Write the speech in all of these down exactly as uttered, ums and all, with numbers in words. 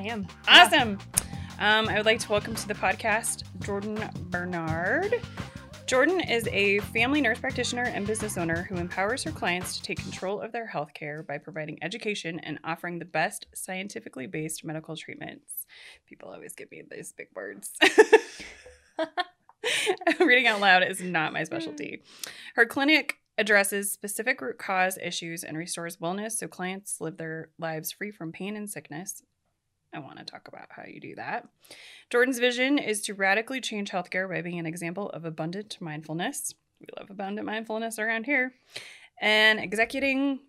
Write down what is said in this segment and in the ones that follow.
I am. Awesome. Yeah. Um, I would like to welcome to the podcast Jordan Bernard. Jordan is a family nurse practitioner and business owner who empowers her clients to take control of their health care by providing education and offering the best scientifically based medical treatments. People always give me these big words. Reading out loud is not my specialty. Her clinic addresses specific root cause issues and restores wellness so clients live their lives free from pain and sickness. I want to talk about how you do that. Jordan's vision is to radically change healthcare by being an example of abundant mindfulness. We love abundant mindfulness around here. And executing,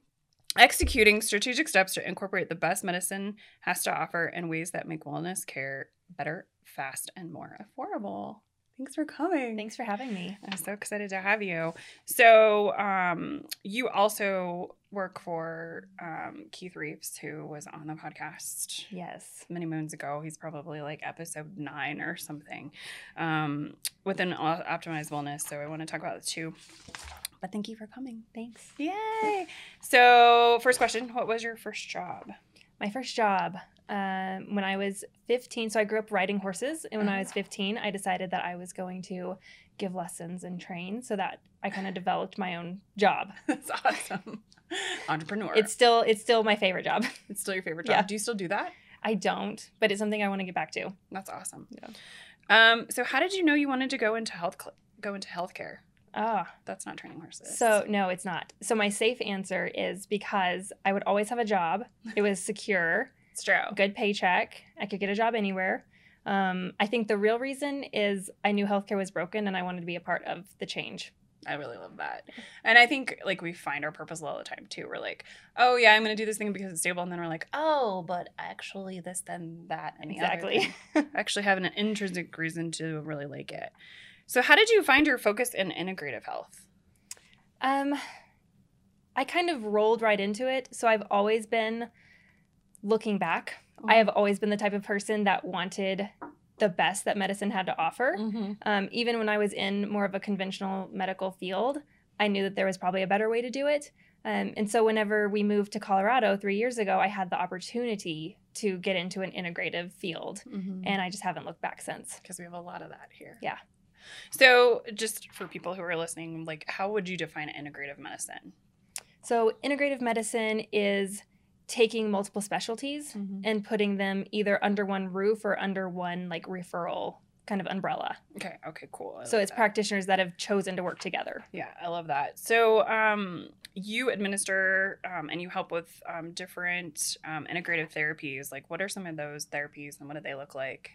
executing strategic steps to incorporate the best medicine has to offer in ways that make wellness care better, fast, and more affordable. Thanks for coming. Thanks for having me. I'm so excited to have you. So um, you also work for um, Keith Reeves, who was on the podcast. Yes. Many moons ago. He's probably like episode nine or something um, within Optimized Wellness. So I want to talk about it too. But thank you for coming. Thanks. Yay. So first question, what was your first job? My first job. Um, when I was fifteen, so I grew up riding horses, and when I was fifteen, I decided that I was going to give lessons and train, so that I kind of developed my own job. That's awesome. Entrepreneur. It's still, it's still my favorite job. It's still your favorite job. Yeah. Do you still do that? I don't, but it's something I want to get back to. That's awesome. Yeah. Um, so how did you know you wanted to go into health, cl- go into healthcare? Oh, that's not training horses. So no, it's not. So my safe answer is because I would always have a job. It was secure. It's true. Good paycheck. I could get a job anywhere. Um, I think the real reason is I knew healthcare was broken and I wanted to be a part of the change. I really love that. And I think like we find our purpose all the time too. We're like, oh yeah, I'm going to do this thing because it's stable. And then we're like, oh, but actually this, then that, and the exactly. other thing. Actually having an intrinsic reason to really like it. So how did you find your focus in integrative health? Um, I kind of rolled right into it. So I've always been... Looking back, oh. I have always been the type of person that wanted the best that medicine had to offer. Mm-hmm. Um, even when I was in more of a conventional medical field, I knew that there was probably a better way to do it. Um, and so whenever we moved to Colorado three years ago, I had the opportunity to get into an integrative field. Mm-hmm. And I just haven't looked back since. Because we have a lot of that here. Yeah. So just for people who are listening, like how would you define integrative medicine? So integrative medicine is... taking multiple specialties mm-hmm. and putting them either under one roof or under one like referral kind of umbrella. Okay. Okay, cool. I so it's that. Practitioners that have chosen to work together. Yeah. I love that. So, um, you administer, um, and you help with, um, different, um, integrative therapies. Like what are some of those therapies and what do they look like?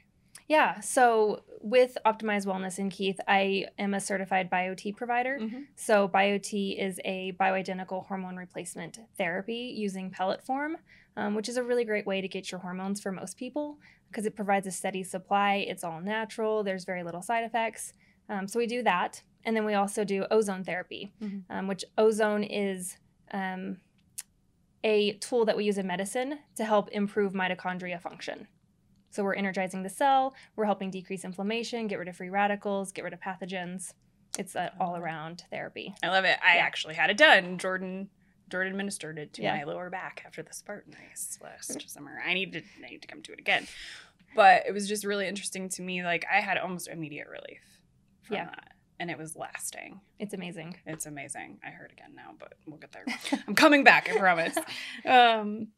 Yeah. So with Optimized Wellness and Keith, I am a certified BioT provider. Mm-hmm. So BioT is a bioidentical hormone replacement therapy using pellet form, um, which is a really great way to get your hormones for most people because it provides a steady supply. It's all natural. There's very little side effects. Um, so we do that. And then we also do ozone therapy, mm-hmm. um, which ozone is um, a tool that we use in medicine to help improve mitochondria function. So we're energizing the cell, we're helping decrease inflammation, get rid of free radicals, get rid of pathogens. It's an all-around therapy. I love it. I yeah. actually had it done. Jordan Jordan administered it to yeah. my lower back after the Spartan race last summer. I need to I need to come to it again. But it was just really interesting to me. Like I had almost immediate relief from yeah. that. And it was lasting. It's amazing. It's amazing. I heard again now, but we'll get there. I'm coming back, I promise. Um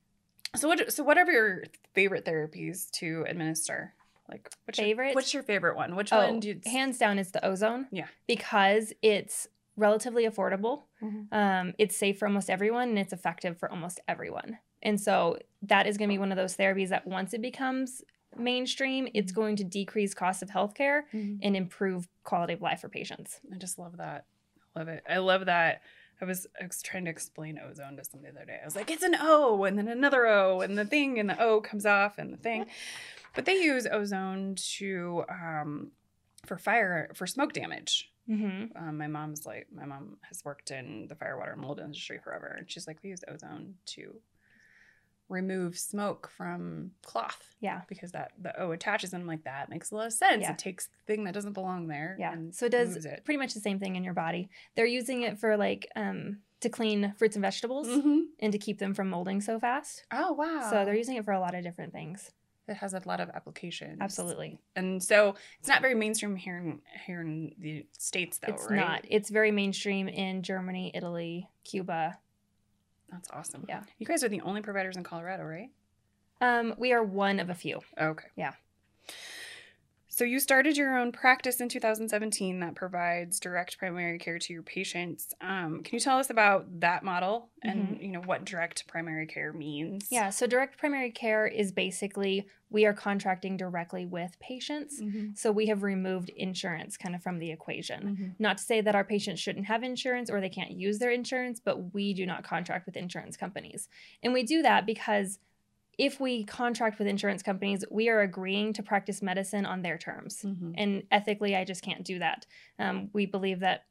So what so what are your favorite therapies to administer? Like what's favorite? Your, what's your favorite one? Which oh, one do you hands down is the ozone. Yeah. Because it's relatively affordable. Mm-hmm. Um, it's safe for almost everyone and it's effective for almost everyone. And so that is going to be one of those therapies that once it becomes mainstream, it's going to decrease cost of healthcare mm-hmm. and improve quality of life for patients. I just love that. I love it. I love that. I was trying to explain ozone to somebody the other day. I was like, it's an O and then another O and the thing and the O comes off and the thing. But they use ozone to um, for fire, for smoke damage. Mm-hmm. Um, my mom's like, my mom has worked in the fire, water, and mold industry forever. And she's like, we use ozone to remove smoke from cloth. Yeah. Because that the O attaches. And I'm like, that makes a lot of sense. Yeah. It takes the thing that doesn't belong there. Yeah. And so it does it. Pretty much the same thing in your body. They're using it for like um to clean fruits and vegetables mm-hmm. and to keep them from molding so fast. Oh, wow. So they're using it for a lot of different things. that has a lot of applications. Absolutely. And so it's not very mainstream here in, here in the States, though, it's right? It's not. It's very mainstream in Germany, Italy, Cuba. That's awesome. Yeah. You guys are the only providers in Colorado, right? Um, we are one of a few. Okay. Yeah. So you started your own practice in two thousand seventeen that provides direct primary care to your patients. Um, can you tell us about that model and mm-hmm. you know what direct primary care means? Yeah, so direct primary care is basically we are contracting directly with patients. Mm-hmm. So we have removed insurance kind of from the equation. Mm-hmm. Not to say that our patients shouldn't have insurance or they can't use their insurance, but we do not contract with insurance companies. And we do that because if we contract with insurance companies, we are agreeing to practice medicine on their terms. Mm-hmm. And ethically, I just can't do that. Um, we believe that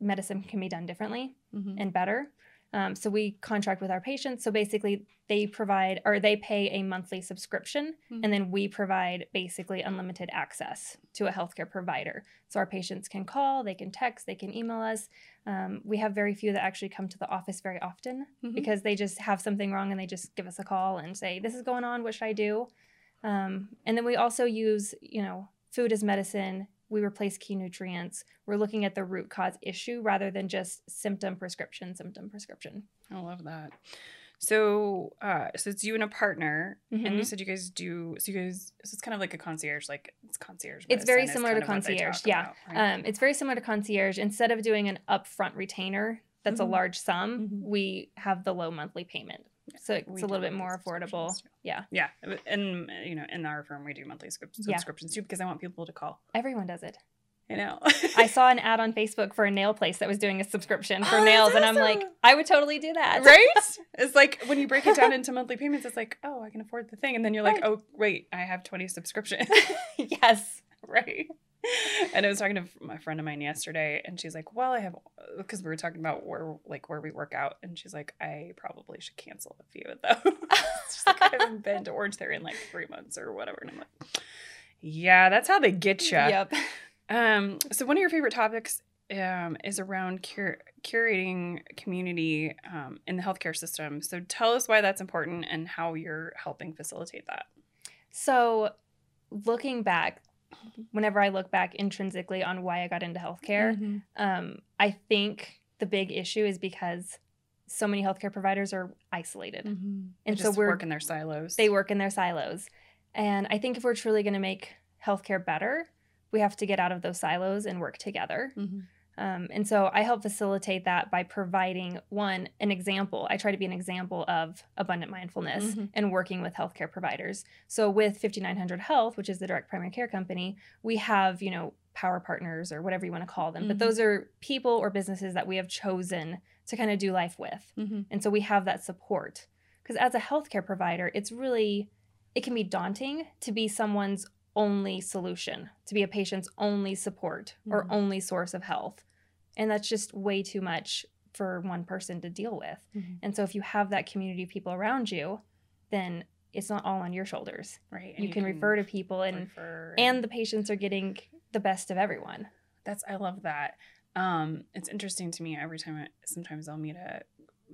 medicine can be done differently mm-hmm. and better. Um, so we contract with our patients. So basically, they provide or they pay a monthly subscription, mm-hmm. and then we provide basically unlimited access to a healthcare provider. So our patients can call, they can text, they can email us. Um, we have very few that actually come to the office very often mm-hmm. because they just have something wrong and they just give us a call and say, this is going on, what should I do? Um, and then we also use, you know, food as medicine. We replace key nutrients. We're looking at the root cause issue rather than just symptom prescription, symptom prescription. I love that. So, uh, so it's you and a partner, mm-hmm. and you said you guys do. So you guys, so it's kind of like a concierge, like it's concierge. It's very similar to concierge. Yeah, about, right? um, it's very similar to concierge. Instead of doing an upfront retainer, that's mm-hmm. a large sum. Mm-hmm. We have the low monthly payment, so it's we a little bit more affordable. Too. Yeah, yeah, and you know, in our firm, we do monthly subscriptions yeah. too because I want people to call. Everyone does it. You know, I saw an ad on Facebook for a nail place that was doing a subscription for oh, nails, awesome. And I'm like, I would totally do that, right? It's like when you break it down into monthly payments, it's like, oh, I can afford the thing, and then you're right. like, oh, wait, I have twenty subscriptions. Yes, right. And I was talking to my friend of mine yesterday, and she's like, well, I have, because we were talking about where, like, where we work out, and she's like, I probably should cancel a few of those. She's like, I haven't been to Orange Theory in like three months or whatever, and I'm like, yeah, that's how they get you. Yep. Um, so one of your favorite topics um, is around cur- curating community um, in the healthcare system. So tell us why that's important and how you're helping facilitate that. So looking back, whenever I look back intrinsically on why I got into healthcare, mm-hmm. um, I think the big issue is because so many healthcare providers are isolated. Mm-hmm. And they so just we're, work in their silos. They work in their silos. And I think if we're truly going to make healthcare better, we have to get out of those silos and work together. Mm-hmm. Um, and so I help facilitate that by providing, one, an example. I try to be an example of abundant mindfulness mm-hmm. and working with healthcare providers. So with fifty-nine hundred Health, which is the direct primary care company, we have, you know, power partners or whatever you want to call them. Mm-hmm. But those are people or businesses that we have chosen to kind of do life with. Mm-hmm. And so we have that support. Because as a healthcare provider, it's really, it can be daunting to be someone's only solution, to be a patient's only support or mm-hmm. only source of health. And that's just way too much for one person to deal with. Mm-hmm. And so if you have that community of people around you, then it's not all on your shoulders. Right. You, you can, can refer to people and, and and the patients are getting the best of everyone. That's, I love that. Um, it's interesting to me every time, I, sometimes I'll meet a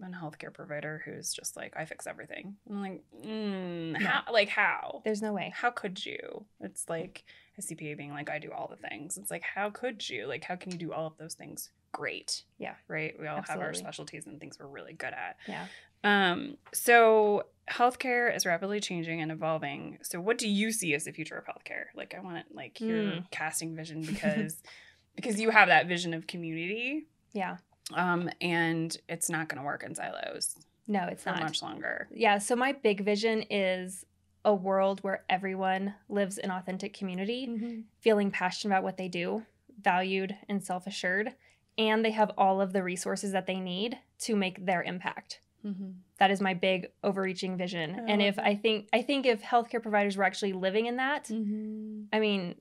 a healthcare provider who's just like, I fix everything. I'm like, mm, no. how, like how? There's no way. How could you? It's like a C P A being like, I do all the things. It's like, how could you? Like, how can you do all of those things? Great. Yeah. Right? We all Absolutely. Have our specialties and things we're really good at. Yeah. Um. So healthcare is rapidly changing and evolving. So what do you see as the future of healthcare? Like, I want like your mm. casting vision because because you have that vision of community. Yeah. Um, and it's not going to work in silos. No, it's not. For much longer. Yeah. So my big vision is a world where everyone lives in authentic community, mm-hmm. feeling passionate about what they do, valued and self-assured, and they have all of the resources that they need to make their impact. Mm-hmm. That is my big overreaching vision. Oh. And if I think, I think if healthcare providers were actually living in that, mm-hmm. I mean,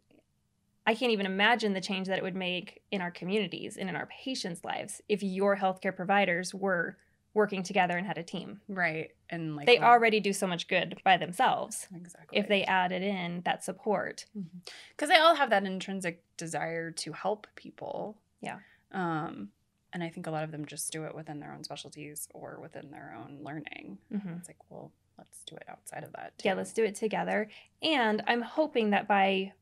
I can't even imagine the change that it would make in our communities and in our patients' lives if your healthcare providers were working together and had a team. Right. And like they well, already do so much good by themselves. Exactly. If they added in that support. Because mm-hmm. they all have that intrinsic desire to help people. Yeah. Um, and I think a lot of them just do it within their own specialties or within their own learning. Mm-hmm. It's like, well, let's do it outside of that too. Yeah, let's do it together. And I'm hoping that by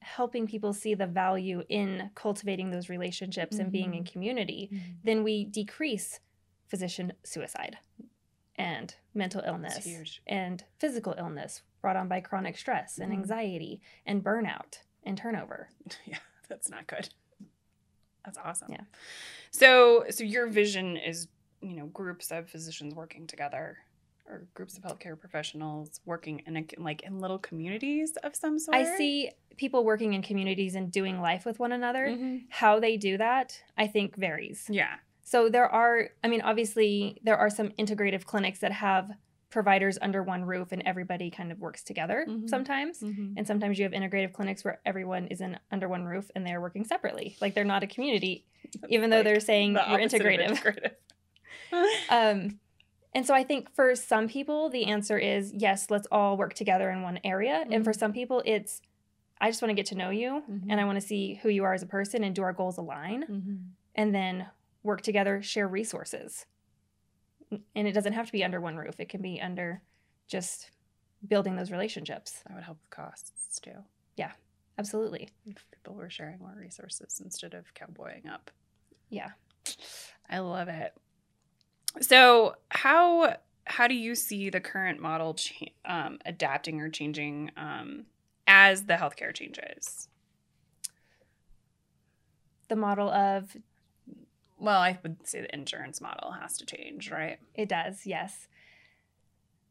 helping people see the value in cultivating those relationships mm-hmm. and being in community, mm-hmm. then we decrease physician suicide and mental illness and physical illness brought on by chronic stress mm-hmm. and anxiety and burnout and turnover. Yeah, that's not good. That's awesome. Yeah. So, so your vision is, you know, groups of physicians working together, or groups of healthcare professionals working in a, like in little communities of some sort? I see people working in communities and doing life with one another. Mm-hmm. How they do that, I think, varies. Yeah. So there are, I mean, obviously there are some integrative clinics that have providers under one roof and everybody kind of works together mm-hmm. sometimes. Mm-hmm. And sometimes you have integrative clinics where everyone is in under one roof and they're working separately. Like they're not a community, that's even though like they're saying the we're integrative. integrative. um, And so I think for some people, the answer is, yes, let's all work together in one area. Mm-hmm. And for some people, it's, I just want to get to know you mm-hmm. and I want to see who you are as a person and do our goals align mm-hmm. and then work together, share resources. And it doesn't have to be under one roof. It can be under just building those relationships. That would help with costs too. Yeah, absolutely. If people were sharing more resources instead of cowboying up. Yeah. I love it. So how how do you see the current model cha- um, adapting or changing um, as the healthcare changes? The model of? Well, I would say the insurance model has to change, right? It does, yes.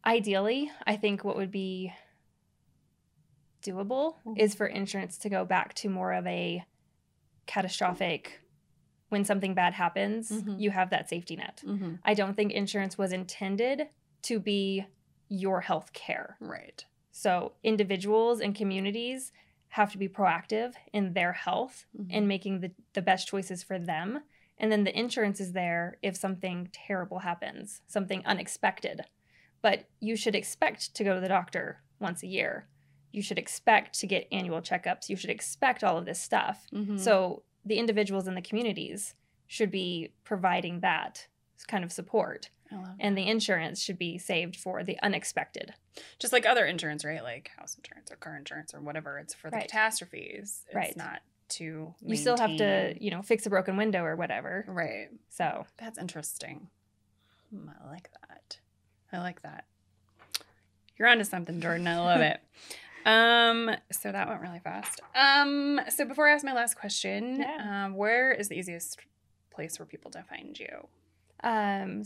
Ideally, I think what would be doable mm-hmm. is for insurance to go back to more of a catastrophic, when something bad happens, mm-hmm. you have that safety net. Mm-hmm. I don't think insurance was intended to be your health care. Right. So individuals and communities have to be proactive in their health mm-hmm. and making the, the best choices for them. And then the insurance is there if something terrible happens, something unexpected. But you should expect to go to the doctor once a year. You should expect to get annual checkups. You should expect all of this stuff. Mm-hmm. So the individuals in the communities should be providing that kind of support. I love that. And the insurance should be saved for the unexpected. Just like other insurance, right? Like house insurance or car insurance or whatever. It's for the right. catastrophes. It's right. not to maintain. You still have to, you know, fix a broken window or whatever. Right. So. That's interesting. Mm, I like that. I like that. You're onto something, Jordan. I love it. Um, so that went really fast. Um, so before I ask my last question, yeah. um, where is the easiest place for people to find you? Um,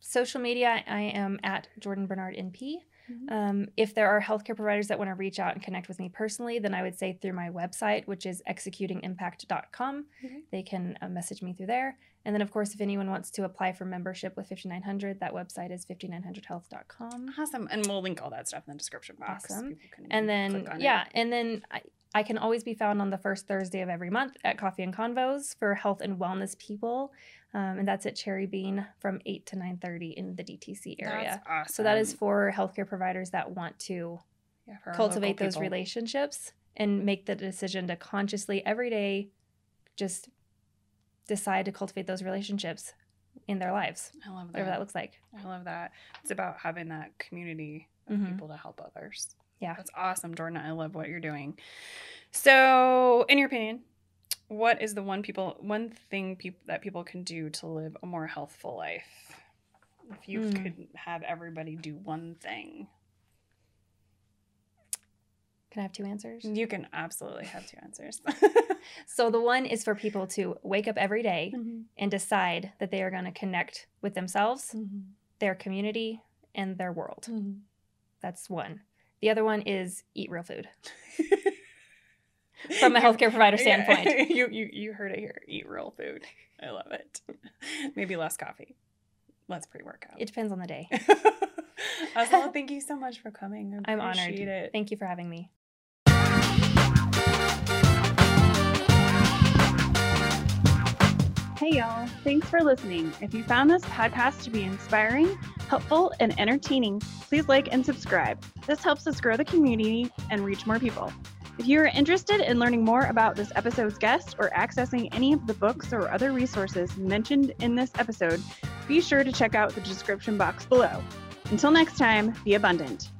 social media, I am at Jordan Bernard N P. Mm-hmm. Um, if there are healthcare providers that want to reach out and connect with me personally, then I would say through my website, which is executing impact dot com. Mm-hmm. They can uh, message me through there. And then, of course, if anyone wants to apply for membership with fifty-nine hundred, that website is fifty-nine hundred health dot com. Awesome. And we'll link all that stuff in the description box. Awesome. And then, yeah, it. and then I, I can always be found on the first Thursday of every month at Coffee and Convos for health and wellness people. Um, and that's at Cherry Bean from eight to nine thirty in the D T C area. That's awesome. So that is for healthcare providers that want to yeah, cultivate those relationships and make the decision to consciously every day just decide to cultivate those relationships in their lives. I love that. Whatever that looks like. I love that. It's about having that community of mm-hmm. people to help others. Yeah. That's awesome, Jordan. I love what you're doing. So, in your opinion, what is the one people one thing pe- that people can do to live a more healthful life? If you mm. could have everybody do one thing. Can I have two answers? You can absolutely have two answers. So the one is for people to wake up every day mm-hmm. and decide that they are going to connect with themselves, mm-hmm. their community, and their world. Mm-hmm. That's one. The other one is eat real food. From a healthcare provider standpoint. Yeah. you, you you heard it here. Eat real food. I love it. Maybe less coffee. Less pre-workout. It depends on the day. Asla, thank you so much for coming. I I'm honored. It. Thank you for having me. Hey, y'all. Thanks for listening. If you found this podcast to be inspiring, helpful, and entertaining, please like and subscribe. This helps us grow the community and reach more people. If you are interested in learning more about this episode's guest or accessing any of the books or other resources mentioned in this episode, be sure to check out the description box below. Until next time, be abundant.